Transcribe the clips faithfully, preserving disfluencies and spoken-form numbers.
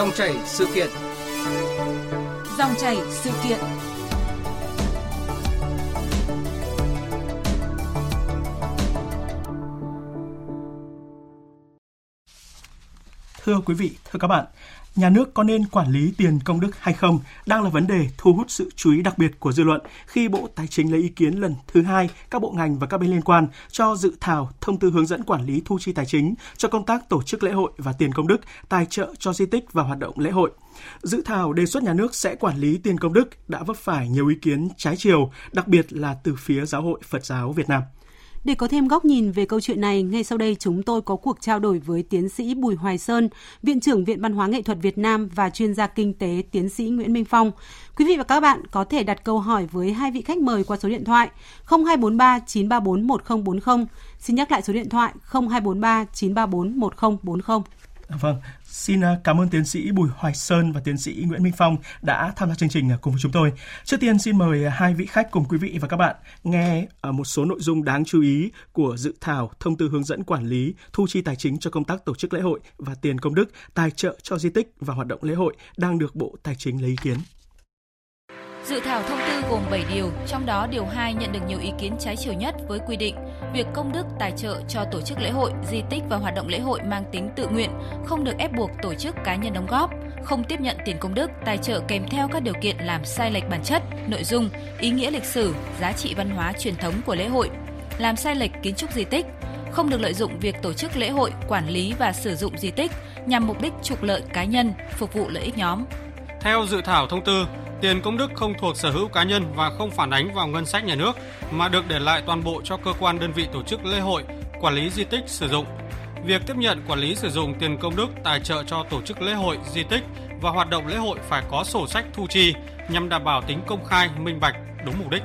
Dòng chảy sự kiện. Dòng chảy sự kiện. Thưa quý vị, thưa các bạn, nhà nước có nên quản lý tiền công đức hay không đang là vấn đề thu hút sự chú ý đặc biệt của dư luận khi Bộ Tài chính lấy ý kiến lần thứ hai các bộ ngành và các bên liên quan cho dự thảo thông tư hướng dẫn quản lý thu chi tài chính cho công tác tổ chức lễ hội và tiền công đức, tài trợ cho di tích và hoạt động lễ hội. Dự thảo đề xuất nhà nước sẽ quản lý tiền công đức đã vấp phải nhiều ý kiến trái chiều, đặc biệt là từ phía Giáo hội Phật giáo Việt Nam. Để có thêm góc nhìn về câu chuyện này, ngay sau đây chúng tôi có cuộc trao đổi với tiến sĩ Bùi Hoài Sơn, Viện trưởng Viện Văn hóa Nghệ thuật Việt Nam và chuyên gia kinh tế tiến sĩ Nguyễn Minh Phong. Quý vị và các bạn có thể đặt câu hỏi với hai vị khách mời qua số điện thoại không hai bốn ba chín ba bốn một không bốn không. Xin nhắc lại số điện thoại không hai bốn ba chín ba bốn một không bốn không. Vâng, xin cảm ơn tiến sĩ Bùi Hoài Sơn và tiến sĩ Nguyễn Minh Phong đã tham gia chương trình cùng với chúng tôi. Trước tiên xin mời hai vị khách cùng quý vị và các bạn nghe một số nội dung đáng chú ý của dự thảo thông tư hướng dẫn quản lý thu chi tài chính cho công tác tổ chức lễ hội và tiền công đức, tài trợ cho di tích và hoạt động lễ hội đang được Bộ Tài chính lấy ý kiến. Dự thảo thông tư gồm bảy điều, trong đó điều hai nhận được nhiều ý kiến trái chiều nhất với quy định việc công đức tài trợ cho tổ chức lễ hội, di tích và hoạt động lễ hội mang tính tự nguyện, không được ép buộc tổ chức cá nhân đóng góp, không tiếp nhận tiền công đức tài trợ kèm theo các điều kiện làm sai lệch bản chất, nội dung, ý nghĩa lịch sử, giá trị văn hóa truyền thống của lễ hội, làm sai lệch kiến trúc di tích, không được lợi dụng việc tổ chức lễ hội, quản lý và sử dụng di tích nhằm mục đích trục lợi cá nhân, phục vụ lợi ích nhóm. Theo dự thảo thông tư, tiền công đức không thuộc sở hữu cá nhân và không phản ánh vào ngân sách nhà nước mà được để lại toàn bộ cho cơ quan đơn vị tổ chức lễ hội, quản lý di tích sử dụng. Việc tiếp nhận quản lý sử dụng tiền công đức tài trợ cho tổ chức lễ hội, di tích và hoạt động lễ hội phải có sổ sách thu chi nhằm đảm bảo tính công khai, minh bạch, đúng mục đích.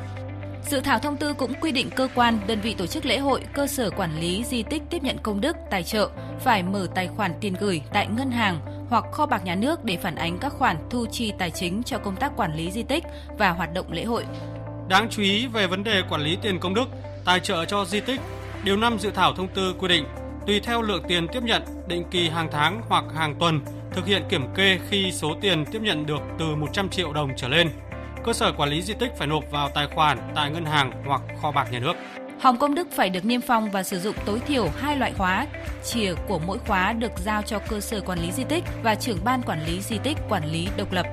Dự thảo thông tư cũng quy định cơ quan, đơn vị tổ chức lễ hội, cơ sở quản lý di tích tiếp nhận công đức tài trợ phải mở tài khoản tiền gửi tại ngân hàng hoặc kho bạc nhà nước để phản ánh các khoản thu chi tài chính cho công tác quản lý di tích và hoạt động lễ hội. Đáng chú ý về vấn đề quản lý tiền công đức, tài trợ cho di tích, điều năm dự thảo thông tư quy định, tùy theo lượng tiền tiếp nhận, định kỳ hàng tháng hoặc hàng tuần, thực hiện kiểm kê khi số tiền tiếp nhận được từ một trăm triệu đồng trở lên. Cơ sở quản lý di tích phải nộp vào tài khoản tại ngân hàng hoặc kho bạc nhà nước. Hòm công đức phải được niêm phong và sử dụng tối thiểu hai loại khóa, chìa của mỗi khóa được giao cho cơ sở quản lý di tích và trưởng ban quản lý di tích quản lý độc lập.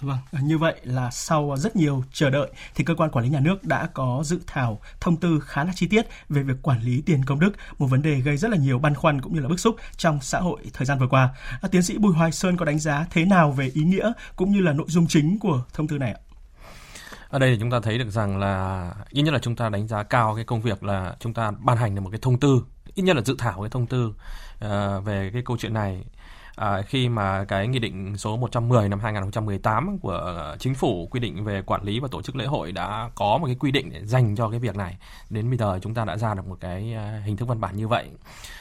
Vâng, như vậy là sau rất nhiều chờ đợi thì cơ quan quản lý nhà nước đã có dự thảo thông tư khá là chi tiết về việc quản lý tiền công đức, một vấn đề gây rất là nhiều băn khoăn cũng như là bức xúc trong xã hội thời gian vừa qua. Tiến sĩ Bùi Hoài Sơn có đánh giá thế nào về ý nghĩa cũng như là nội dung chính của thông tư này ạ? Ở đây thì chúng ta thấy được rằng là ít nhất là chúng ta đánh giá cao cái công việc là chúng ta ban hành được một cái thông tư, ít nhất là dự thảo cái thông tư uh, về cái câu chuyện này. À, khi mà cái nghị định số một trăm mười năm hai nghìn không trăm mười tám của chính phủ quy định về quản lý và tổ chức lễ hội đã có một cái quy định để dành cho cái việc này. Đến bây giờ chúng ta đã ra được một cái hình thức văn bản như vậy.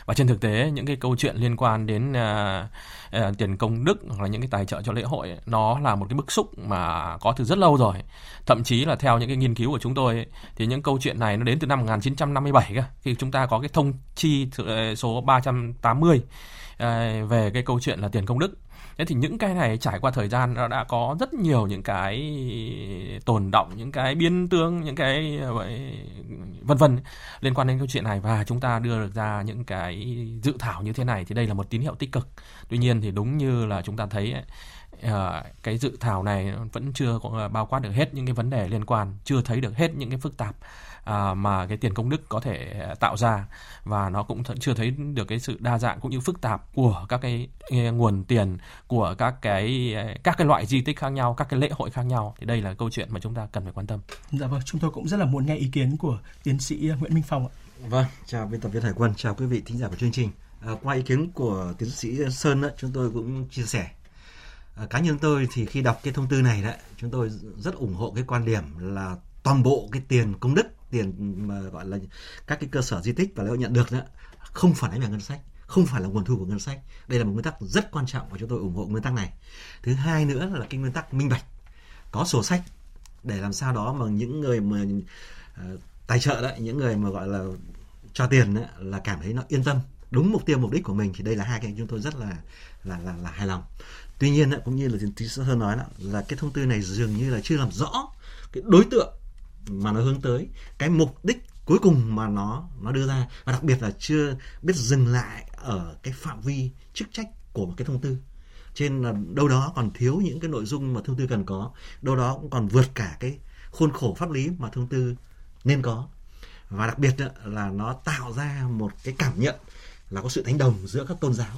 Và trên thực tế những cái câu chuyện liên quan đến uh, uh, tiền công đức hoặc là những cái tài trợ cho lễ hội ấy, nó là một cái bức xúc mà có từ rất lâu rồi. Thậm chí là theo những cái nghiên cứu của chúng tôi ấy, thì những câu chuyện này nó đến từ năm một chín năm bảy cơ, khi chúng ta có cái thông chi số ba trăm tám mươi về cái câu chuyện là tiền công đức. Thế thì những cái này trải qua thời gian nó đã có rất nhiều những cái tồn đọng, những cái biến tướng, những cái vân vân liên quan đến câu chuyện này, và chúng ta đưa được ra những cái dự thảo như thế này thì đây là một tín hiệu tích cực. Tuy nhiên thì đúng như là chúng ta thấy ấy, cái dự thảo này vẫn chưa bao quát được hết những cái vấn đề liên quan, chưa thấy được hết những cái phức tạp mà cái tiền công đức có thể tạo ra, và nó cũng chưa thấy được cái sự đa dạng cũng như phức tạp của các cái nguồn tiền, của các cái các cái loại di tích khác nhau, các cái lễ hội khác nhau. Thì đây là câu chuyện mà chúng ta cần phải quan tâm. Dạ vâng, chúng tôi cũng rất là muốn nghe ý kiến của tiến sĩ Nguyễn Minh Phong ạ. Vâng, chào biên tập viên Hải Quân, chào quý vị thính giả của chương trình. À, qua ý kiến của tiến sĩ Sơn đó, chúng tôi cũng chia sẻ. À, cá nhân tôi thì khi đọc cái thông tư này đó, chúng tôi rất ủng hộ cái quan điểm là toàn bộ cái tiền công đức, tiền mà gọi là các cái cơ sở di tích và lễ hội nhận được đó không phản ánh vào ngân sách, không phải là nguồn thu của ngân sách. Đây là một nguyên tắc rất quan trọng và chúng tôi ủng hộ nguyên tắc này. Thứ hai nữa là cái nguyên tắc minh bạch, có sổ sách để làm sao đó mà những người mà uh, tài trợ đấy, những người mà gọi là cho tiền đó, là cảm thấy nó yên tâm đúng mục tiêu mục đích của mình, thì đây là hai cái chúng tôi rất là là là, là hài lòng. Tuy nhiên cũng như là tiến sĩ Sơn nói là cái thông tư này dường như là chưa làm rõ cái đối tượng mà nó hướng tới, cái mục đích cuối cùng mà nó nó đưa ra, và đặc biệt là chưa biết dừng lại ở cái phạm vi chức trách của một cái thông tư. Trên là đâu đó còn thiếu những cái nội dung mà thông tư cần có, đâu đó cũng còn vượt cả cái khuôn khổ pháp lý mà thông tư nên có. Và đặc biệt là nó tạo ra một cái cảm nhận là có sự đánh đồng giữa các tôn giáo.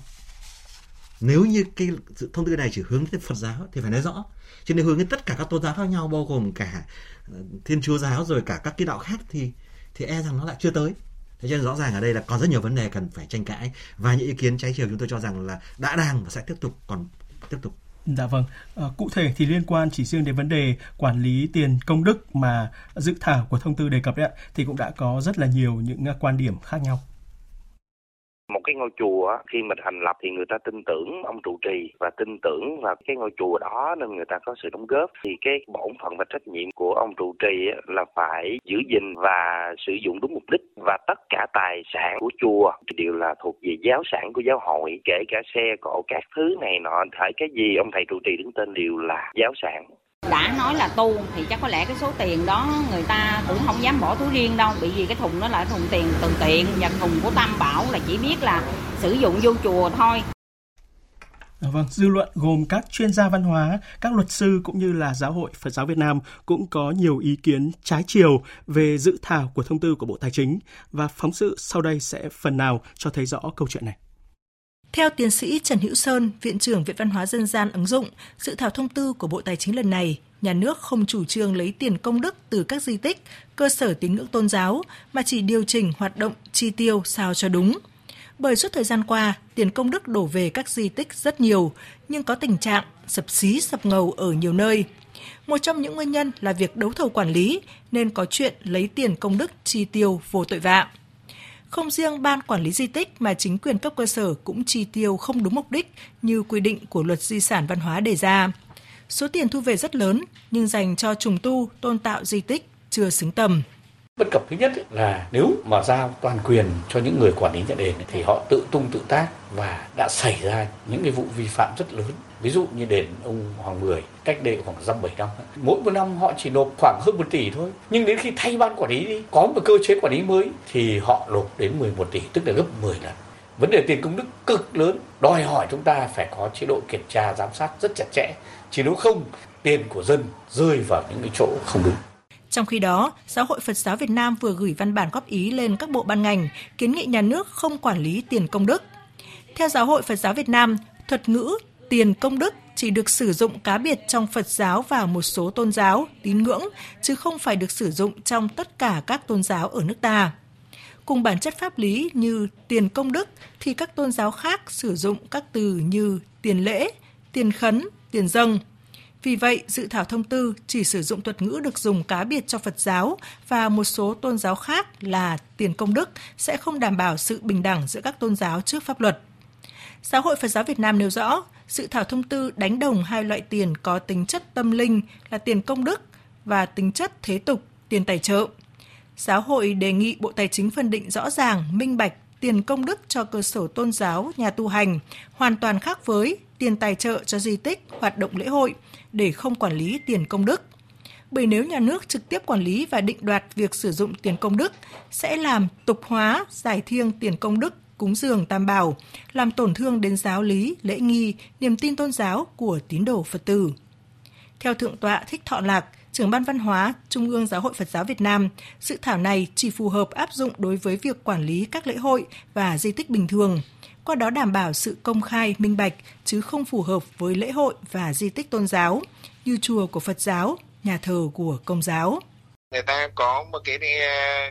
Nếu như cái thông tư này chỉ hướng tới Phật giáo thì phải nói rõ, chứ nếu hướng đến tất cả các tôn giáo khác nhau, bao gồm cả Thiên Chúa giáo rồi cả các cái đạo khác, thì thì e rằng nó lại chưa tới. Thế nên rõ ràng ở đây là còn rất nhiều vấn đề cần phải tranh cãi, và những ý kiến trái chiều chúng tôi cho rằng là đã đang và sẽ tiếp tục còn tiếp tục. Dạ vâng. À, cụ thể thì liên quan chỉ riêng đến vấn đề quản lý tiền công đức mà dự thảo của thông tư đề cập đấy ạ, thì cũng đã có rất là nhiều những quan điểm khác nhau. Một cái ngôi chùa khi mình thành lập thì người ta tin tưởng ông trụ trì và tin tưởng vào cái ngôi chùa đó nên người ta có sự đóng góp, thì cái bổn phận và trách nhiệm của ông trụ trì là phải giữ gìn và sử dụng đúng mục đích, và tất cả tài sản của chùa đều là thuộc về giáo sản của giáo hội, kể cả xe cộ các thứ này nọ, phải cái gì ông thầy trụ trì đứng tên đều là giáo sản. Đã nói là tu thì chắc có lẽ cái số tiền đó người ta cũng không dám bỏ túi riêng đâu, bởi vì cái thùng đó là thùng tiền từ thiện, và thùng của Tam Bảo là chỉ biết là sử dụng vô chùa thôi. À, vâng, dư luận gồm các chuyên gia văn hóa, các luật sư cũng như là Giáo hội Phật giáo Việt Nam cũng có nhiều ý kiến trái chiều về dự thảo của thông tư của Bộ Tài chính, và phóng sự sau đây sẽ phần nào cho thấy rõ câu chuyện này. Theo tiến sĩ Trần Hữu Sơn, Viện trưởng Viện Văn hóa Dân gian ứng dụng, dự thảo thông tư của Bộ Tài chính lần này, nhà nước không chủ trương lấy tiền công đức từ các di tích, cơ sở tín ngưỡng tôn giáo, mà chỉ điều chỉnh hoạt động chi tiêu sao cho đúng. Bởi suốt thời gian qua, tiền công đức đổ về các di tích rất nhiều, nhưng có tình trạng sập xí sập ngầu ở nhiều nơi. Một trong những nguyên nhân là việc đấu thầu quản lý, nên có chuyện lấy tiền công đức chi tiêu vô tội vạ. Không riêng ban quản lý di tích mà chính quyền cấp cơ sở cũng chi tiêu không đúng mục đích như quy định của Luật Di sản Văn hóa đề ra. Số tiền thu về rất lớn nhưng dành cho trùng tu, tôn tạo di tích chưa xứng tầm. Bất cập thứ nhất là nếu mà giao toàn quyền cho những người quản lý nhà đền thì họ tự tung tự tác, và đã xảy ra những cái vụ vi phạm rất lớn. Ví dụ như đền ông Hoàng Mười cách đây khoảng dăm bảy năm, mỗi một năm họ chỉ nộp khoảng hơn một tỷ thôi, nhưng đến khi thay ban quản lý đi, có một cơ chế quản lý mới thì họ nộp đến mười một tỷ, tức là gấp mười lần. Vấn đề tiền công đức cực lớn, đòi hỏi chúng ta phải có chế độ kiểm tra giám sát rất chặt chẽ, chứ nếu không tiền của dân rơi vào những cái chỗ không đúng. Trong khi đó, Giáo hội Phật giáo Việt Nam vừa gửi văn bản góp ý lên các bộ ban ngành, kiến nghị nhà nước không quản lý tiền công đức. Theo Giáo hội Phật giáo Việt Nam, thuật ngữ tiền công đức chỉ được sử dụng cá biệt trong Phật giáo và một số tôn giáo, tín ngưỡng, chứ không phải được sử dụng trong tất cả các tôn giáo ở nước ta. Cùng bản chất pháp lý như tiền công đức thì các tôn giáo khác sử dụng các từ như tiền lễ, tiền khấn, tiền dâng. Vì vậy, dự thảo thông tư chỉ sử dụng thuật ngữ được dùng cá biệt cho Phật giáo và một số tôn giáo khác là tiền công đức sẽ không đảm bảo sự bình đẳng giữa các tôn giáo trước pháp luật. Giáo hội Phật giáo Việt Nam nêu rõ, dự thảo thông tư đánh đồng hai loại tiền có tính chất tâm linh là tiền công đức và tính chất thế tục, tiền tài trợ. Giáo hội đề nghị Bộ Tài chính phân định rõ ràng, minh bạch tiền công đức cho cơ sở tôn giáo, nhà tu hành, hoàn toàn khác với tiền tài trợ cho di tích, hoạt động lễ hội, để không quản lý tiền công đức. Bởi nếu nhà nước trực tiếp quản lý và định đoạt việc sử dụng tiền công đức, sẽ làm tục hóa, giải thiêng tiền công đức, cúng dường tam bảo, làm tổn thương đến giáo lý, lễ nghi, niềm tin tôn giáo của tín đồ Phật tử. Theo Thượng tọa Thích Thọ Lạc, Trưởng ban Văn hóa Trung ương Giáo hội Phật giáo Việt Nam, dự thảo này chỉ phù hợp áp dụng đối với việc quản lý các lễ hội và di tích bình thường, qua đó đảm bảo sự công khai, minh bạch, chứ không phù hợp với lễ hội và di tích tôn giáo, như chùa của Phật giáo, nhà thờ của Công giáo. Người ta có một cái,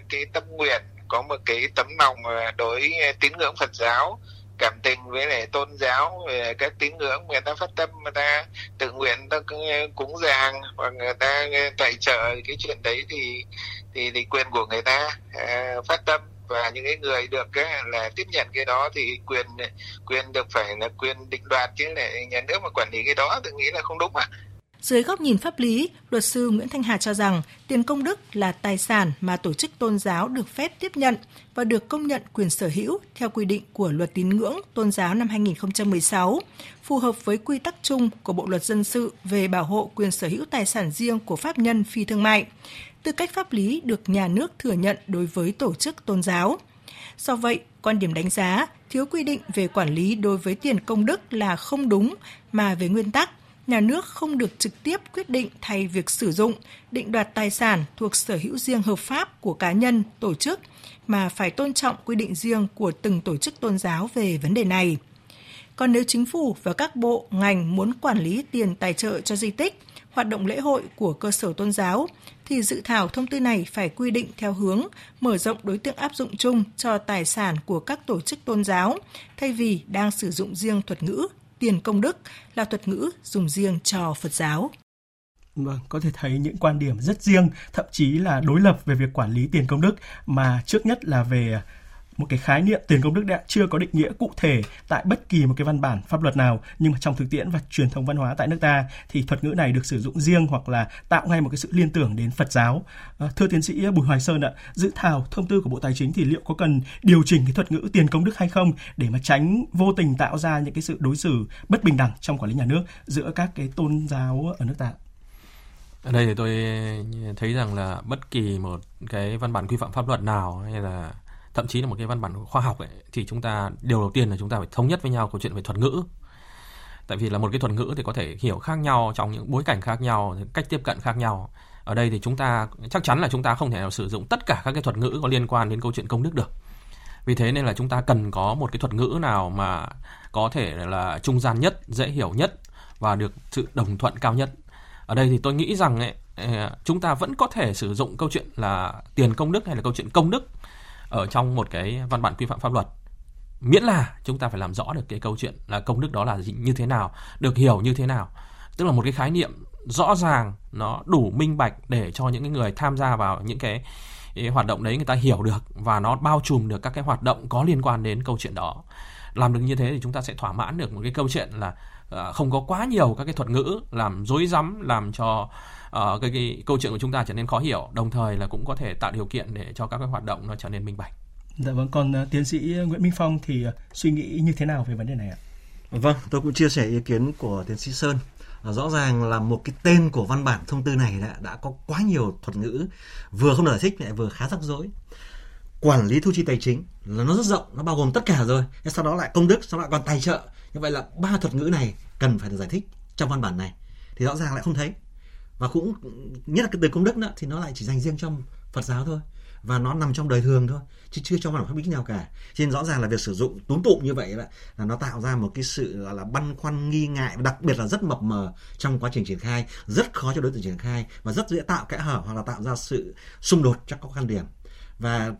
cái tâm nguyện, có một cái tấm lòng đối tín ngưỡng Phật giáo, cảm tình với lại tôn giáo, các tín ngưỡng, người ta phát tâm, người ta tự nguyện, người ta cúng dường và người ta tài trợ, cái chuyện đấy thì thì, thì quyền của người ta à, phát tâm, và những cái người được cái, là tiếp nhận cái đó thì quyền quyền được phải là quyền định đoạt, chứ lại nhà nước mà quản lý cái đó tôi nghĩ là không đúng ạ. Dưới góc nhìn pháp lý, luật sư Nguyễn Thanh Hà cho rằng tiền công đức là tài sản mà tổ chức tôn giáo được phép tiếp nhận và được công nhận quyền sở hữu theo quy định của Luật Tín ngưỡng Tôn giáo năm hai không một sáu, phù hợp với quy tắc chung của Bộ Luật Dân sự về bảo hộ quyền sở hữu tài sản riêng của pháp nhân phi thương mại, tư cách pháp lý được nhà nước thừa nhận đối với tổ chức tôn giáo. Do vậy, quan điểm đánh giá thiếu quy định về quản lý đối với tiền công đức là không đúng, mà về nguyên tắc, nhà nước không được trực tiếp quyết định thay việc sử dụng, định đoạt tài sản thuộc sở hữu riêng hợp pháp của cá nhân, tổ chức, mà phải tôn trọng quy định riêng của từng tổ chức tôn giáo về vấn đề này. Còn nếu chính phủ và các bộ, ngành muốn quản lý tiền tài trợ cho di tích, hoạt động lễ hội của cơ sở tôn giáo, thì dự thảo thông tư này phải quy định theo hướng mở rộng đối tượng áp dụng chung cho tài sản của các tổ chức tôn giáo, thay vì đang sử dụng riêng thuật ngữ tiền công đức là thuật ngữ dùng riêng cho Phật giáo. Vâng, có thể thấy những quan điểm rất riêng, thậm chí là đối lập về việc quản lý tiền công đức, mà trước nhất là về một cái khái niệm tiền công đức đã chưa có định nghĩa cụ thể tại bất kỳ một cái văn bản pháp luật nào, nhưng mà trong thực tiễn và truyền thống văn hóa tại nước ta thì thuật ngữ này được sử dụng riêng hoặc là tạo ngay một cái sự liên tưởng đến Phật giáo. À, thưa tiến sĩ Bùi Hoài Sơn ạ, dự thảo thông tư của Bộ Tài chính thì liệu có cần điều chỉnh cái thuật ngữ tiền công đức hay không để mà tránh vô tình tạo ra những cái sự đối xử bất bình đẳng trong quản lý nhà nước giữa các cái tôn giáo ở nước ta? Ở đây thì tôi thấy rằng là bất kỳ một cái văn bản quy phạm pháp luật nào hay là thậm chí là một cái văn bản khoa học ấy, thì chúng ta điều đầu tiên là chúng ta phải thống nhất với nhau câu chuyện về thuật ngữ. Tại vì là một cái thuật ngữ thì có thể hiểu khác nhau trong những bối cảnh khác nhau, cách tiếp cận khác nhau. Ở đây thì chúng ta chắc chắn là chúng ta không thể nào sử dụng tất cả các cái thuật ngữ có liên quan đến câu chuyện công đức được. Vì thế nên là chúng ta cần có một cái thuật ngữ nào mà có thể là trung gian nhất, dễ hiểu nhất và được sự đồng thuận cao nhất. Ở đây thì tôi nghĩ rằng ấy, chúng ta vẫn có thể sử dụng câu chuyện là tiền công đức hay là câu chuyện công đức ở trong một cái văn bản quy phạm pháp luật, miễn là chúng ta phải làm rõ được cái câu chuyện là công đức đó là như thế nào, được hiểu như thế nào, tức là một cái khái niệm rõ ràng, nó đủ minh bạch để cho những người tham gia vào những cái hoạt động đấy người ta hiểu được và nó bao trùm được các cái hoạt động có liên quan đến câu chuyện đó. Làm được như thế thì chúng ta sẽ thỏa mãn được một cái câu chuyện là không có quá nhiều các cái thuật ngữ làm rối rắm, làm cho Uh, cái, cái câu chuyện của chúng ta trở nên khó hiểu, đồng thời là cũng có thể tạo điều kiện để cho các cái hoạt động nó trở nên minh bạch. Dạ vâng, còn uh, tiến sĩ Nguyễn Minh Phong thì uh, suy nghĩ như thế nào về vấn đề này ạ? Vâng, tôi cũng chia sẻ ý kiến của tiến sĩ Sơn. uh, Rõ ràng là một cái tên của văn bản thông tư này đã, đã có quá nhiều thuật ngữ, vừa không giải thích lại vừa khá rắc rối. Quản lý thu chi tài chính là nó rất rộng, nó bao gồm tất cả rồi, sau đó lại công đức, sau đó lại còn tài trợ. Như vậy là ba thuật ngữ này cần phải được giải thích trong văn bản này, thì rõ ràng lại không thấy. Và cũng nhất là cái tiền công đức đó, thì nó lại chỉ dành riêng cho Phật giáo thôi, và nó nằm trong đời thường thôi, chứ chưa trong văn bản pháp lý nào cả. Cho nên rõ ràng là việc sử dụng túm tụm như vậy là, là nó tạo ra một cái sự là, là băn khoăn, nghi ngại, và đặc biệt là rất mập mờ trong quá trình triển khai, rất khó cho đối tượng triển khai và rất dễ tạo kẽ hở hoặc là tạo ra sự xung đột trong các quan điểm. Và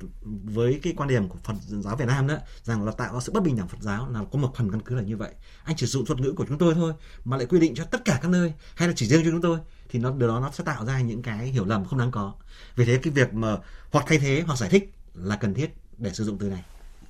với cái quan điểm của Phật giáo Việt Nam đó, rằng là tạo ra sự bất bình đẳng Phật giáo là có một phần căn cứ là như vậy. Anh chỉ sử dụng thuật ngữ của chúng tôi thôi mà lại quy định cho tất cả các nơi, hay là chỉ riêng cho chúng tôi, thì nó điều đó nó sẽ tạo ra những cái hiểu lầm không đáng có. Vì thế cái việc mà hoặc thay thế hoặc giải thích là cần thiết để sử dụng từ này.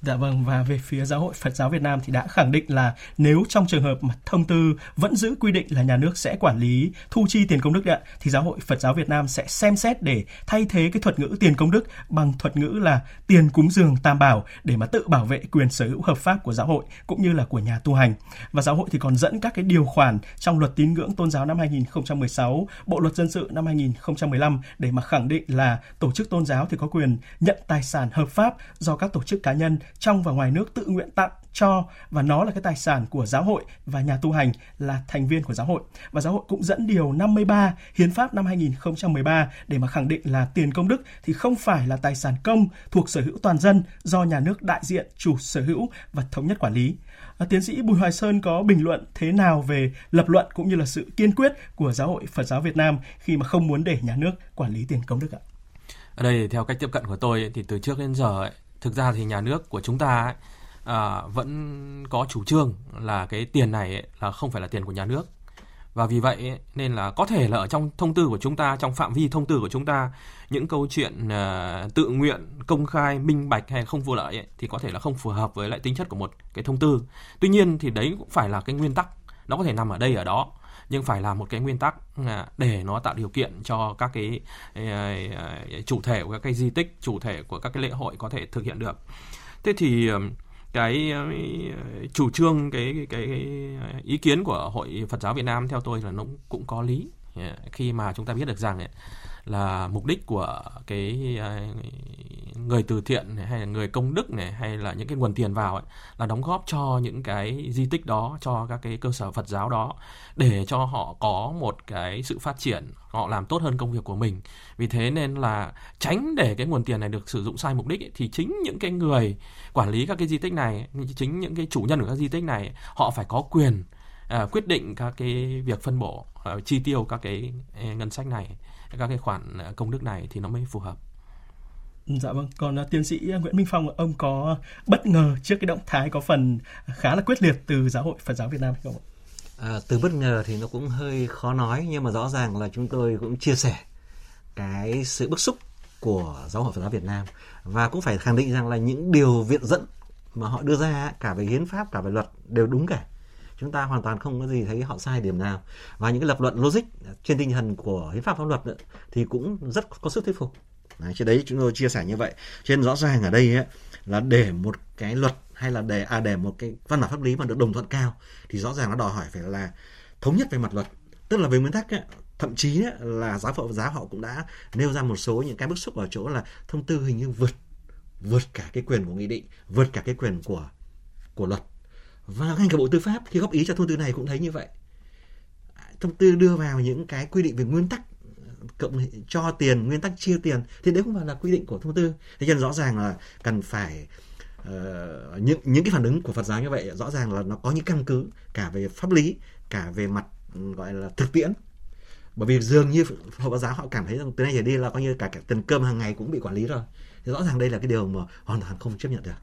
Dạ vâng, và về phía Giáo hội Phật giáo Việt Nam thì đã khẳng định là nếu trong trường hợp mà thông tư vẫn giữ quy định là nhà nước sẽ quản lý thu chi tiền công đức đấy, thì Giáo hội Phật giáo Việt Nam sẽ xem xét để thay thế cái thuật ngữ tiền công đức bằng thuật ngữ là tiền cúng dường tam bảo để mà tự bảo vệ quyền sở hữu hợp pháp của giáo hội cũng như là của nhà tu hành. Và giáo hội thì còn dẫn các cái điều khoản trong Luật Tín ngưỡng Tôn giáo năm hai không một sáu, Bộ Luật Dân sự năm hai không một lăm để mà khẳng định là tổ chức tôn giáo thì có quyền nhận tài sản hợp pháp do các tổ chức cá nhân trong và ngoài nước tự nguyện tặng cho, và nó là cái tài sản của giáo hội và nhà tu hành là thành viên của giáo hội. Và giáo hội cũng dẫn điều năm mươi ba Hiến pháp năm hai không một ba để mà khẳng định là tiền công đức thì không phải là tài sản công thuộc sở hữu toàn dân do nhà nước đại diện, chủ sở hữu và thống nhất quản lý. À, tiến sĩ Bùi Hoài Sơn có bình luận thế nào về lập luận cũng như là sự kiên quyết của Giáo hội Phật giáo Việt Nam khi mà không muốn để nhà nước quản lý tiền công đức ạ? Ở đây theo cách tiếp cận của tôi ấy, thì từ trước đến giờ ấy, thực ra thì nhà nước của chúng ta ấy, à, vẫn có chủ trương là cái tiền này ấy, là không phải là tiền của nhà nước. Và vì vậy ấy, nên là có thể là ở trong thông tư của chúng ta, trong phạm vi thông tư của chúng ta, những câu chuyện à, tự nguyện, công khai, minh bạch hay không vụ lợi ấy, thì có thể là không phù hợp với lại tính chất của một cái thông tư. Tuy nhiên thì đấy cũng phải là cái nguyên tắc, nó có thể nằm ở đây ở đó. nhưng phải là một cái nguyên tắc để nó tạo điều kiện cho các cái chủ thể của các cái di tích, chủ thể của các cái lễ hội có thể thực hiện được. Thế thì cái chủ trương, cái, cái, cái ý kiến của Hội Phật giáo Việt Nam theo tôi là nó cũng có lý, khi mà chúng ta biết được rằng là mục đích của cái người từ thiện này, hay là người công đức này, hay là những cái nguồn tiền vào ấy, là đóng góp cho những cái di tích đó, cho các cái cơ sở Phật giáo đó, để cho họ có một cái sự phát triển, họ làm tốt hơn công việc của mình. Vì thế nên là tránh để cái nguồn tiền này được sử dụng sai mục đích ấy, thì chính những cái người quản lý các cái di tích này, chính những cái chủ nhân của các di tích này, họ phải có quyền à, quyết định các cái việc phân bổ à, chi tiêu các cái ngân sách này, các cái khoản công đức này thì nó mới phù hợp. Dạ vâng, còn uh, tiến sĩ Nguyễn Minh Phong, ông có bất ngờ trước cái động thái có phần khá là quyết liệt từ Giáo hội Phật giáo Việt Nam hay không ạ? À, từ bất ngờ thì nó cũng hơi khó nói, nhưng mà rõ ràng là chúng tôi cũng chia sẻ cái sự bức xúc của Giáo hội Phật giáo Việt Nam, và cũng phải khẳng định rằng là những điều viện dẫn mà họ đưa ra cả về hiến pháp, cả về luật đều đúng cả. Chúng ta hoàn toàn không có gì thấy họ sai điểm nào, và những cái lập luận logic trên tinh thần của hiến pháp, pháp luật thì cũng rất có sức thuyết phục. Đấy, trên đấy chúng tôi chia sẻ như vậy. Trên rõ ràng ở đây ấy, là để một cái luật hay là để à để một cái văn bản pháp lý mà được đồng thuận cao thì rõ ràng nó đòi hỏi phải là thống nhất về mặt luật, tức là về nguyên tắc ấy, thậm chí ấy, là giáo phận giáo họ cũng đã nêu ra một số những cái bức xúc ở chỗ là thông tư hình như vượt vượt cả cái quyền của nghị định, vượt cả cái quyền của của luật. Và ngay cả Bộ Tư pháp khi góp ý cho thông tư này cũng thấy như vậy. Thông tư đưa vào những cái quy định về nguyên tắc cộng cho tiền, nguyên tắc chia tiền, thì đấy cũng phải là quy định của thông tư. Thế nên rõ ràng là cần phải uh, những những cái phản ứng của Phật giáo như vậy rõ ràng là nó có những căn cứ cả về pháp lý, cả về mặt gọi là thực tiễn. Bởi vì dường như Phật giáo họ cảm thấy rằng từ nay trở đi là coi như cả, cả tiền cơm hàng ngày cũng bị quản lý rồi. Thì rõ ràng đây là cái điều mà hoàn toàn không chấp nhận được,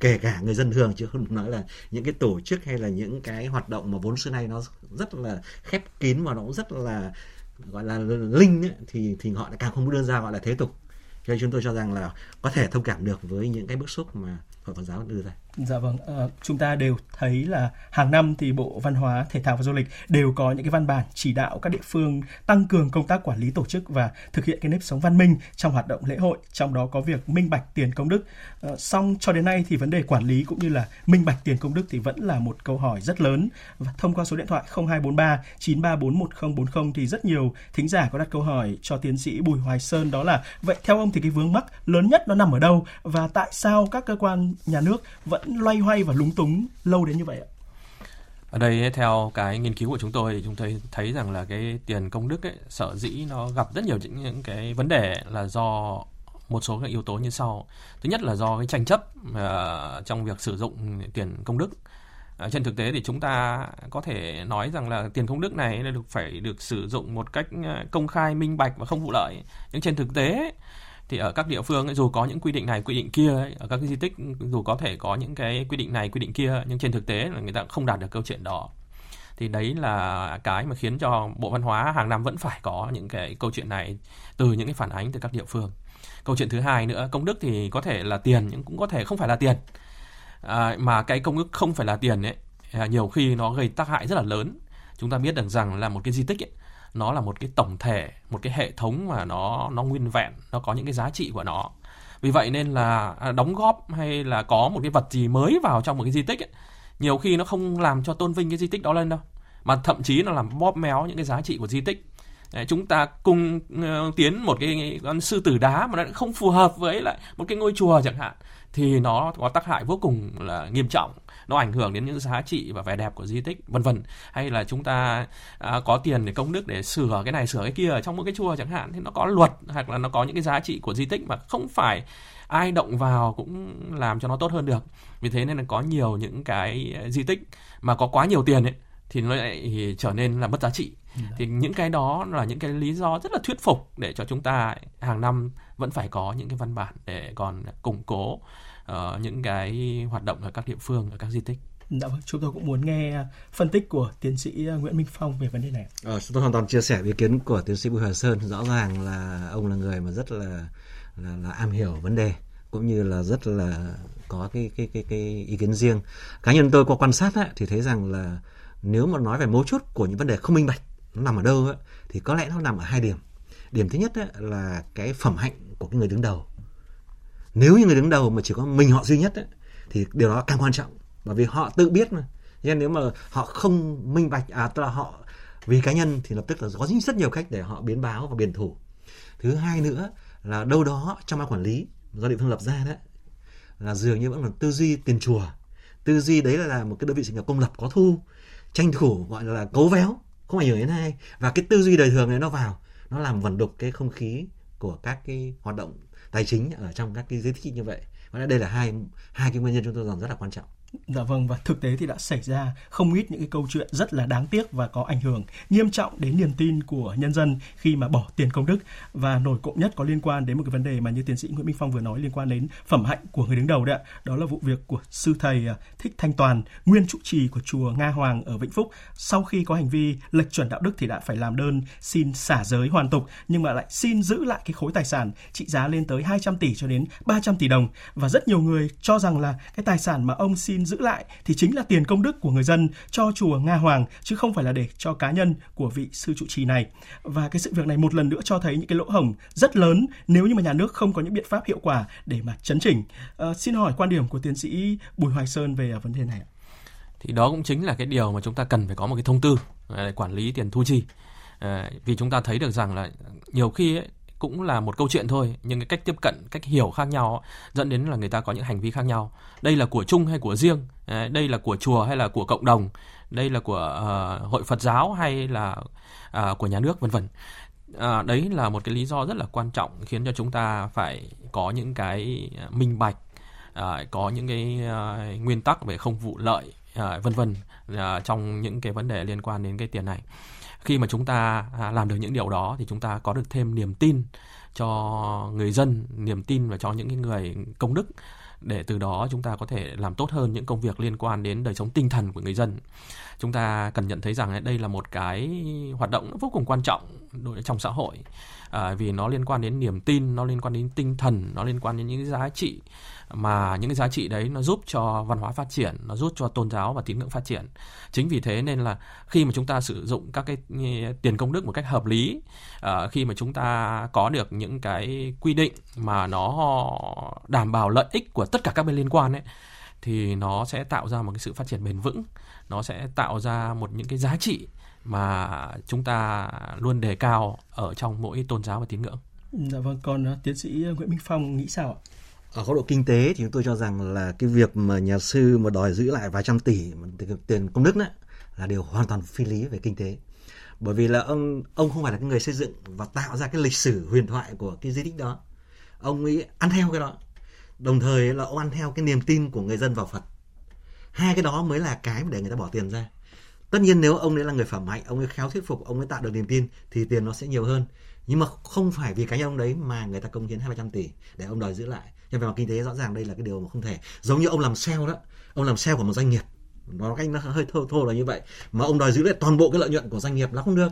kể cả người dân thường, chứ không nói là những cái tổ chức hay là những cái hoạt động mà vốn xưa nay nó rất là khép kín và nó cũng rất là gọi là linh ấy, thì thì họ lại càng không đưa ra gọi là thế tục. Cho nên chúng tôi cho rằng là có thể thông cảm được với những cái bức xúc mà Hội Phật giáo đưa ra. Dạ vâng, à, chúng ta đều thấy là hàng năm thì Bộ Văn hóa, Thể thao và Du lịch đều có những cái văn bản chỉ đạo các địa phương tăng cường công tác quản lý, tổ chức và thực hiện cái nếp sống văn minh trong hoạt động lễ hội, trong đó có việc minh bạch tiền công đức. À, song cho đến nay thì vấn đề quản lý cũng như là minh bạch tiền công đức thì vẫn là một câu hỏi rất lớn. Và thông qua số điện thoại không hai bốn ba chín ba bốn một không bốn không thì rất nhiều thính giả có đặt câu hỏi cho tiến sĩ Bùi Hoài Sơn, đó là vậy theo ông thì cái vướng mắc lớn nhất nó nằm ở đâu và tại sao các cơ quan nhà nước vẫn loay hoay và lúng túng lâu đến như vậy ạ? Ở đây theo cái nghiên cứu của chúng tôi thì chúng tôi thấy rằng là cái tiền công đức ấy, sở dĩ nó gặp rất nhiều những cái vấn đề là do một số các yếu tố như sau. Thứ nhất là do cái tranh chấp uh, trong việc sử dụng tiền công đức. Uh, trên thực tế thì chúng ta có thể nói rằng là tiền công đức này được phải được sử dụng một cách công khai, minh bạch và không vụ lợi. Nhưng trên thực tế ấy, thì ở các địa phương ấy, dù có những quy định này, quy định kia ấy, ở các cái di tích dù có thể có những cái quy định này, quy định kia, nhưng trên thực tế là người ta không đạt được câu chuyện đó. Thì đấy là cái mà khiến cho Bộ Văn hóa hàng năm vẫn phải có những cái câu chuyện này từ những cái phản ánh từ các địa phương. Câu chuyện thứ hai nữa, công đức thì có thể là tiền nhưng cũng có thể không phải là tiền. À, mà cái công đức không phải là tiền ấy, à, nhiều khi nó gây tác hại rất là lớn. Chúng ta biết được rằng là một cái di tích ấy, nó là một cái tổng thể, một cái hệ thống mà nó, nó nguyên vẹn, nó có những cái giá trị của nó. Vì vậy nên là đóng góp hay là có một cái vật gì mới vào trong một cái di tích ấy, nhiều khi nó không làm cho tôn vinh cái di tích đó lên đâu, mà thậm chí nó làm bóp méo những cái giá trị của di tích. Chúng ta cùng tiến một cái con sư tử đá mà nó không phù hợp với lại một cái ngôi chùa chẳng hạn, thì nó có tác hại vô cùng là nghiêm trọng, nó ảnh hưởng đến những giá trị và vẻ đẹp của di tích, vân vân. Hay là chúng ta à, có tiền để công đức để sửa cái này sửa cái kia ở trong một cái chùa chẳng hạn, thì nó có luật hoặc là nó có những cái giá trị của di tích mà không phải ai động vào cũng làm cho nó tốt hơn được. Vì thế nên là có nhiều những cái di tích mà có quá nhiều tiền ấy, thì nó lại trở nên là mất giá trị. Ừ. Thì những cái đó là những cái lý do rất là thuyết phục để cho chúng ta hàng năm vẫn phải có những cái văn bản để còn củng cố Uh, những cái hoạt động ở các địa phương, ở các di tích. Đã, chúng tôi cũng muốn nghe phân tích của tiến sĩ Nguyễn Minh Phong về vấn đề này. Ờ, tôi hoàn toàn chia sẻ ý kiến của tiến sĩ Bùi Hoài Sơn. Rõ ràng là ông là người mà rất là là, là am hiểu vấn đề, cũng như là rất là có cái cái cái, cái ý kiến riêng. Cá nhân tôi qua quan sát á, thì thấy rằng là nếu mà nói về mấu chốt của những vấn đề không minh bạch nó nằm ở đâu ấy, thì có lẽ nó nằm ở hai điểm. Điểm thứ nhất ấy, là cái phẩm hạnh của cái người đứng đầu. Nếu như người đứng đầu mà chỉ có mình họ duy nhất ấy, thì điều đó càng quan trọng, bởi vì họ tự biết mà. Nên nếu mà họ không minh bạch, à tức là họ vì cá nhân, thì lập tức là có rất nhiều cách để họ biến báo và biển thủ. Thứ hai nữa là đâu đó trong ban quản lý do địa phương lập ra đấy, là dường như vẫn là tư duy tiền chùa, tư duy đấy là một cái đơn vị sự nghiệp công lập có thu, tranh thủ gọi là cấu véo, không ảnh hưởng đến ai, và cái tư duy đời thường này nó vào, nó làm vẩn đục cái không khí của các cái hoạt động tài chính ở trong các cái giới thị như vậy. Và đây là hai hai cái nguyên nhân chúng tôi rằng rất là quan trọng. Dạ vâng, và thực tế thì đã xảy ra không ít những cái câu chuyện rất là đáng tiếc và có ảnh hưởng nghiêm trọng đến niềm tin của nhân dân khi mà bỏ tiền công đức. Và nổi cộm nhất có liên quan đến một cái vấn đề mà như tiến sĩ Nguyễn Minh Phong vừa nói, liên quan đến phẩm hạnh của người đứng đầu đấy ạ. Đó là vụ việc của sư thầy Thích Thanh Toàn, nguyên trụ trì của chùa Nga Hoàng ở Vĩnh Phúc. Sau khi có hành vi lệch chuẩn đạo đức thì đã phải làm đơn xin xả giới hoàn tục, nhưng mà lại xin giữ lại cái khối tài sản trị giá lên tới hai trăm tỷ cho đến ba trăm tỷ đồng. Và rất nhiều người cho rằng là cái tài sản mà ông xin giữ lại thì chính là tiền công đức của người dân cho chùa Nga Hoàng, chứ không phải là để cho cá nhân của vị sư trụ trì này. Và cái sự việc này một lần nữa cho thấy những cái lỗ hổng rất lớn nếu như mà nhà nước không có những biện pháp hiệu quả để mà chấn chỉnh. À, xin hỏi quan điểm của tiến sĩ Bùi Hoài Sơn về vấn đề này. Thì đó cũng chính là cái điều mà chúng ta cần phải có một cái thông tư để quản lý tiền thu chi. À, vì chúng ta thấy được rằng là nhiều khi ấy, cũng là một câu chuyện thôi, nhưng cái cách tiếp cận, cách hiểu khác nhau dẫn đến là người ta có những hành vi khác nhau. Đây là của chung hay của riêng, đây là của chùa hay là của cộng đồng, đây là của uh, hội Phật giáo hay là uh, của nhà nước, vân vân. Uh, đấy là một cái lý do rất là quan trọng khiến cho chúng ta phải có những cái minh bạch, uh, có những cái uh, nguyên tắc về không vụ lợi, uh, vân vân uh, trong những cái vấn đề liên quan đến cái tiền này. Khi mà chúng ta làm được những điều đó thì chúng ta có được thêm niềm tin cho người dân, niềm tin và cho những người công đức, để từ đó chúng ta có thể làm tốt hơn những công việc liên quan đến đời sống tinh thần của người dân. Chúng ta cần nhận thấy rằng đây là một cái hoạt động vô cùng quan trọng trong xã hội, vì nó liên quan đến niềm tin, nó liên quan đến tinh thần, nó liên quan đến những giá trị, mà những cái giá trị đấy nó giúp cho văn hóa phát triển, nó giúp cho tôn giáo và tín ngưỡng phát triển. Chính vì thế nên là khi mà chúng ta sử dụng các cái tiền công đức một cách hợp lý, khi mà chúng ta có được những cái quy định mà nó đảm bảo lợi ích của tất cả các bên liên quan ấy, thì nó sẽ tạo ra một cái sự phát triển bền vững, nó sẽ tạo ra một những cái giá trị mà chúng ta luôn đề cao ở trong mỗi tôn giáo và tín ngưỡng. Dạ vâng, còn tiến sĩ Nguyễn Minh Phong nghĩ sao ạ? Ở góc độ kinh tế thì chúng tôi cho rằng là cái việc mà nhà sư mà đòi giữ lại vài trăm tỷ tiền công đức đó là điều hoàn toàn phi lý về kinh tế. Bởi vì là ông ông không phải là cái người xây dựng và tạo ra cái lịch sử huyền thoại của cái di tích đó. Ông ấy ăn theo cái đó. Đồng thời là ông ăn theo cái niềm tin của người dân vào Phật. Hai cái đó mới là cái để người ta bỏ tiền ra. Tất nhiên nếu ông ấy là người phẩm hạnh, ông ấy khéo thuyết phục, ông ấy tạo được niềm tin thì tiền nó sẽ nhiều hơn. Nhưng mà không phải vì cá nhân ông đấy mà người ta công hiến hai trăm tỷ để ông đòi giữ lại. Nhưng về mặt kinh tế rõ ràng đây là cái điều mà không thể. Giống như ông làm sale đó, ông làm sale của một doanh nghiệp, nó cách nó hơi thô thô là như vậy, mà ông đòi giữ lại toàn bộ cái lợi nhuận của doanh nghiệp là không được,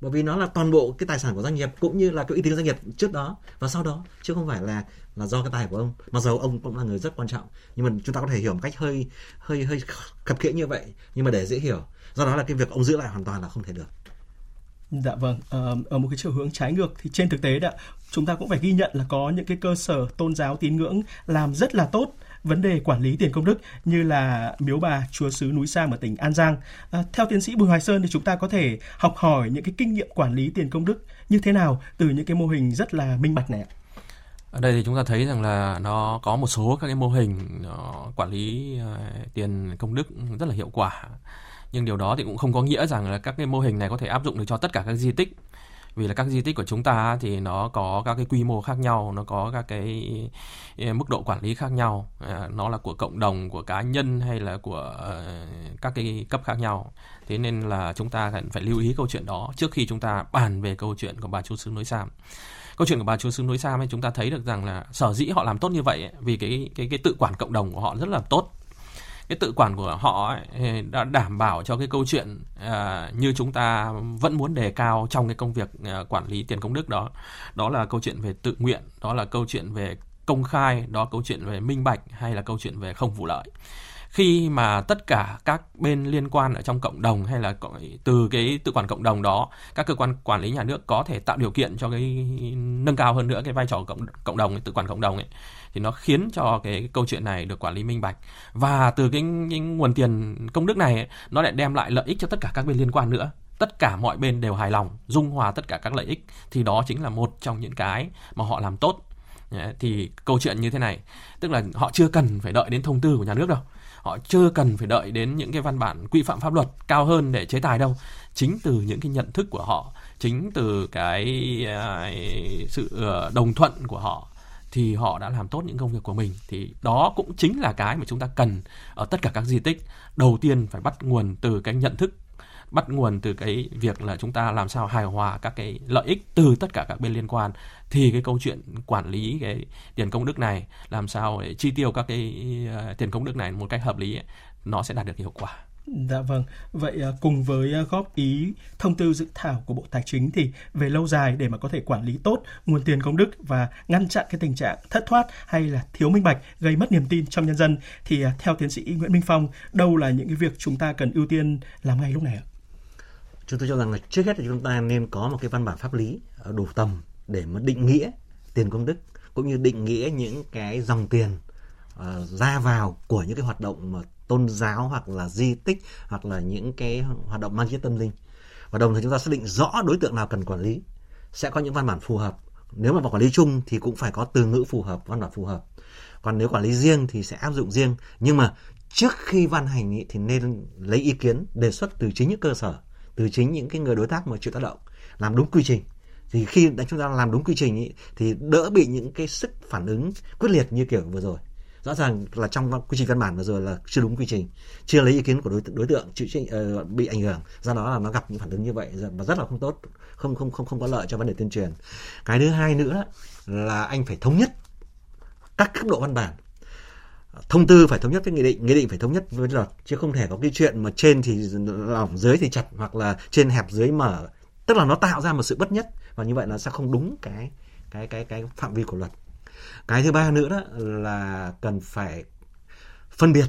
bởi vì nó là toàn bộ cái tài sản của doanh nghiệp cũng như là cái uy tín doanh nghiệp trước đó và sau đó, chứ không phải là là do cái tài của ông. Mặc dù ông cũng là người rất quan trọng, nhưng mà chúng ta có thể hiểu một cách hơi hơi hơi khập khiễng như vậy, nhưng mà để dễ hiểu. Do đó là cái việc ông giữ lại hoàn toàn là không thể được. Dạ vâng, ở một cái chiều hướng trái ngược thì trên thực tế đã, chúng ta cũng phải ghi nhận là có những cái cơ sở tôn giáo tín ngưỡng làm rất là tốt vấn đề quản lý tiền công đức, như là Miếu Bà Chúa Xứ Núi Sam ở tỉnh An Giang. À, theo tiến sĩ Bùi Hoài Sơn thì chúng ta có thể học hỏi những cái kinh nghiệm quản lý tiền công đức như thế nào từ những cái mô hình rất là minh bạch này. Ở đây thì chúng ta thấy rằng là nó có một số các cái mô hình nó quản lý uh, tiền công đức rất là hiệu quả. Nhưng điều đó thì cũng không có nghĩa rằng là các cái mô hình này có thể áp dụng được cho tất cả các di tích. Vì là các di tích của chúng ta thì nó có các cái quy mô khác nhau, nó có các cái mức độ quản lý khác nhau, nó là của cộng đồng, của cá nhân hay là của các cái cấp khác nhau. Thế nên là chúng ta cần phải lưu ý câu chuyện đó trước khi chúng ta bàn về câu chuyện của Bà Chúa Xứ Núi Sam. Câu chuyện của Bà Chúa Xứ Núi Sam ấy, chúng ta thấy được rằng là sở dĩ họ làm tốt như vậy ấy, vì cái cái cái tự quản cộng đồng của họ rất là tốt. Cái tự quản của họ ấy đã đảm bảo cho cái câu chuyện uh, như chúng ta vẫn muốn đề cao trong cái công việc uh, quản lý tiền công đức đó. Đó là câu chuyện về tự nguyện, đó là câu chuyện về công khai, đó là câu chuyện về minh bạch hay là câu chuyện về không vụ lợi. khi mà tất cả các bên liên quan ở trong cộng đồng hay là từ cái tự quản cộng đồng đó, các cơ quan quản lý nhà nước có thể tạo điều kiện cho cái nâng cao hơn nữa cái vai trò cộng, cộng đồng, tự quản cộng đồng ấy, thì nó khiến cho cái, cái câu chuyện này được quản lý minh bạch. Và từ cái, cái nguồn tiền công đức này ấy, nó lại đem lại lợi ích cho tất cả các bên liên quan nữa. Tất cả mọi bên đều hài lòng, dung hòa tất cả các lợi ích, thì đó chính là một trong những cái mà họ làm tốt. Thì câu chuyện như thế này, tức là họ chưa cần phải đợi đến thông tư của nhà nước đâu, họ chưa cần phải đợi đến những cái văn bản quy phạm pháp luật cao hơn để chế tài đâu. Chính từ những cái nhận thức của họ, chính từ cái sự đồng thuận của họ thì họ đã làm tốt những công việc của mình. Thì đó cũng chính là cái mà chúng ta cần ở tất cả các di tích. Đầu tiên phải bắt nguồn từ cái nhận thức, bắt nguồn từ cái việc là chúng ta làm sao hài hòa các cái lợi ích từ tất cả các bên liên quan, thì cái câu chuyện quản lý cái tiền công đức này, làm sao để chi tiêu các cái tiền công đức này một cách hợp lý ấy, nó sẽ đạt được hiệu quả. Dạ vâng, vậy cùng với góp ý thông tư dự thảo của Bộ Tài chính thì về lâu dài để mà có thể quản lý tốt nguồn tiền công đức và ngăn chặn cái tình trạng thất thoát hay là thiếu minh bạch gây mất niềm tin trong nhân dân, thì theo tiến sĩ Nguyễn Minh Phong, đâu là những cái việc chúng ta cần ưu tiên làm ngay lúc này ạ? Chúng tôi cho rằng là trước hết là chúng ta nên có một cái văn bản pháp lý đủ tầm để mà định nghĩa tiền công đức, cũng như định nghĩa những cái dòng tiền uh, ra vào của những cái hoạt động mà tôn giáo hoặc là di tích hoặc là những cái hoạt động mang tính tâm linh. Và đồng thời chúng ta xác định rõ đối tượng nào cần quản lý, sẽ có những văn bản phù hợp. Nếu mà vào quản lý chung thì cũng phải có từ ngữ phù hợp, văn bản phù hợp. Còn nếu quản lý riêng thì sẽ áp dụng riêng. Nhưng mà trước khi ban hành thì nên lấy ý kiến đề xuất từ chính những cơ sở, từ chính những cái người đối tác mà chịu tác động, làm đúng quy trình. Thì khi đã chúng ta làm đúng quy trình ý, thì đỡ bị những cái sức phản ứng quyết liệt như kiểu vừa rồi. Rõ ràng là trong quy trình văn bản vừa rồi là chưa đúng quy trình, chưa lấy ý kiến của đối, đối tượng chịu uh, bị ảnh hưởng, do đó là nó gặp những phản ứng như vậy và rất là không tốt, không không không không có lợi cho vấn đề tuyên truyền. Cái thứ hai nữa là anh phải thống nhất các cấp độ văn bản. Thông tư phải thống nhất với nghị định, nghị định phải thống nhất với luật, chứ không thể có cái chuyện mà trên thì lỏng dưới thì chặt, hoặc là trên hẹp dưới mở, tức là nó tạo ra một sự bất nhất, và như vậy nó sẽ không đúng cái cái cái cái phạm vi của luật. Cái thứ ba nữa đó là cần phải phân biệt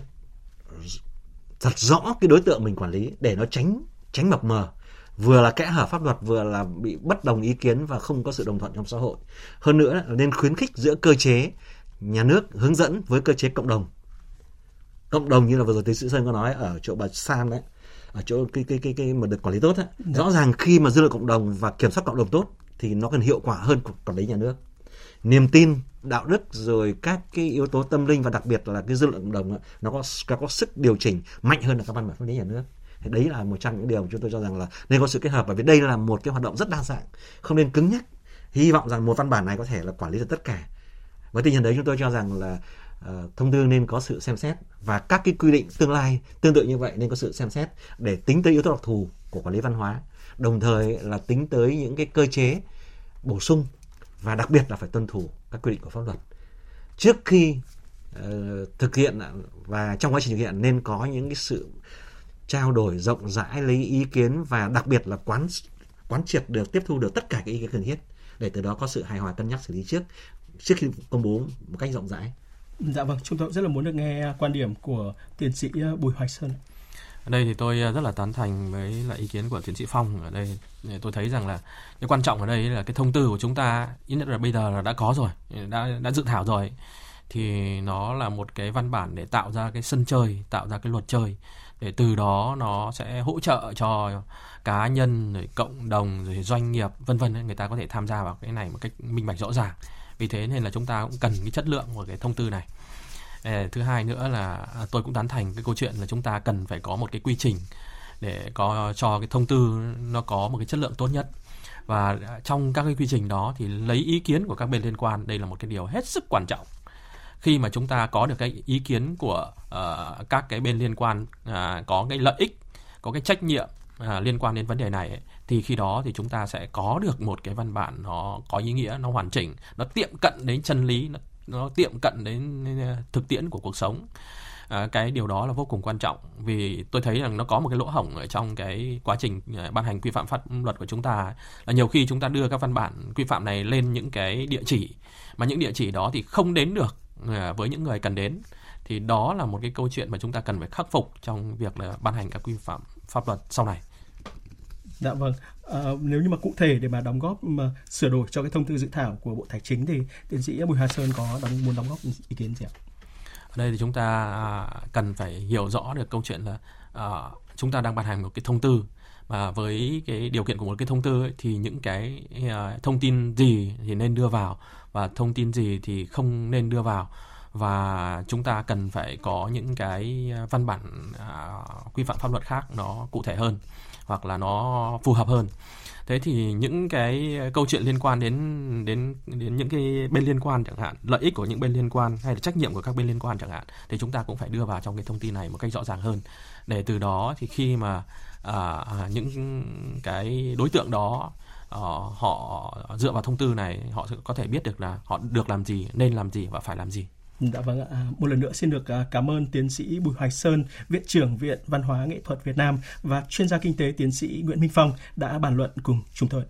thật rõ cái đối tượng mình quản lý để nó tránh tránh mập mờ, vừa là kẽ hở pháp luật, vừa là bị bất đồng ý kiến và không có sự đồng thuận trong xã hội. Hơn nữa là nên khuyến khích giữa cơ chế nhà nước hướng dẫn với cơ chế cộng đồng. Cộng đồng như là vừa rồi tiến sĩ Sơn có nói ở chỗ bà Sam đấy, ở chỗ cái cái cái cái mà được quản lý tốt ấy. Rõ ràng khi mà dư luận cộng đồng và kiểm soát cộng đồng tốt thì nó còn hiệu quả hơn quản lý nhà nước. Niềm tin, đạo đức rồi các cái yếu tố tâm linh và đặc biệt là cái dư luận cộng đồng ấy, nó có nó có sức điều chỉnh mạnh hơn là các văn bản pháp lý nhà nước. Thì đấy là một trong những điều chúng tôi cho rằng là nên có sự kết hợp, bởi vì đây là một cái hoạt động rất đa dạng, không nên cứng nhắc. Hy vọng rằng một văn bản này có thể là quản lý được tất cả. Với tình hình đấy, chúng tôi cho rằng là uh, thông tư nên có sự xem xét, và các cái quy định tương lai tương tự như vậy nên có sự xem xét để tính tới yếu tố đặc thù của quản lý văn hóa, đồng thời là tính tới những cái cơ chế bổ sung, và đặc biệt là phải tuân thủ các quy định của pháp luật. Trước khi uh, thực hiện và trong quá trình thực hiện nên có những cái sự trao đổi rộng rãi, lấy ý kiến và đặc biệt là quán quán triệt được, tiếp thu được tất cả các ý kiến cần thiết, để từ đó có sự hài hòa cân nhắc xử lý trước trước khi công bố một cách rộng rãi. Dạ vâng, chúng tôi rất là muốn được nghe quan điểm của tiến sĩ Bùi Hoài Sơn. Ở đây thì tôi rất là tán thành với lại ý kiến của tiến sĩ Phong. Ở đây tôi thấy rằng là cái quan trọng ở đây là cái thông tư của chúng ta ít nhất là bây giờ là đã có rồi, đã đã dự thảo rồi, thì nó là một cái văn bản để tạo ra cái sân chơi, tạo ra cái luật chơi, để từ đó nó sẽ hỗ trợ cho cá nhân, rồi cộng đồng, rồi doanh nghiệp vân vân, người ta có thể tham gia vào cái này một cách minh bạch rõ ràng. Vì thế nên là chúng ta cũng cần cái chất lượng của cái thông tư này. Thứ hai nữa là tôi cũng tán thành cái câu chuyện là chúng ta cần phải có một cái quy trình để có cho cái thông tư nó có một cái chất lượng tốt nhất. Và trong các cái quy trình đó thì lấy ý kiến của các bên liên quan, đây là một cái điều hết sức quan trọng. Khi mà chúng ta có được cái ý kiến của uh, các cái bên liên quan, uh, có cái lợi ích, có cái trách nhiệm uh, liên quan đến vấn đề này ấy, thì khi đó thì chúng ta sẽ có được một cái văn bản nó có ý nghĩa, nó hoàn chỉnh, nó tiệm cận đến chân lý, nó, nó tiệm cận đến thực tiễn của cuộc sống. À, cái điều đó là vô cùng quan trọng, vì tôi thấy rằng nó có một cái lỗ hổng ở trong cái quá trình ban hành quy phạm pháp luật của chúng ta, là nhiều khi chúng ta đưa các văn bản quy phạm này lên những cái địa chỉ mà những địa chỉ đó thì không đến được với những người cần đến. Thì đó là một cái câu chuyện mà chúng ta cần phải khắc phục trong việc là ban hành các quy phạm pháp luật sau này. Dạ vâng. À, nếu như mà cụ thể để mà đóng góp mà sửa đổi cho cái thông tư dự thảo của Bộ Tài chính thì tiến sĩ Bùi Hoài Sơn có đóng, muốn đóng góp ý kiến gì ạ? Ở đây thì chúng ta cần phải hiểu rõ được câu chuyện là à, chúng ta đang ban hành một cái thông tư, mà với cái điều kiện của một cái thông tư ấy, thì những cái uh, thông tin gì thì nên đưa vào và thông tin gì thì không nên đưa vào, và chúng ta cần phải có những cái văn bản uh, quy phạm pháp luật khác nó cụ thể hơn hoặc là nó phù hợp hơn. Thế thì những cái câu chuyện liên quan đến đến đến những cái bên liên quan chẳng hạn, lợi ích của những bên liên quan hay là trách nhiệm của các bên liên quan chẳng hạn, thì chúng ta cũng phải đưa vào trong cái thông tin này một cách rõ ràng hơn, để từ đó thì khi mà à, những cái đối tượng đó à, họ dựa vào thông tư này họ có thể biết được là họ được làm gì, nên làm gì và phải làm gì. Dạ vâng ạ. Một lần nữa xin được cảm ơn tiến sĩ Bùi Hoài Sơn, Viện trưởng Viện Văn hóa Nghệ thuật Việt Nam, và chuyên gia kinh tế tiến sĩ Nguyễn Minh Phong đã bàn luận cùng chúng tôi.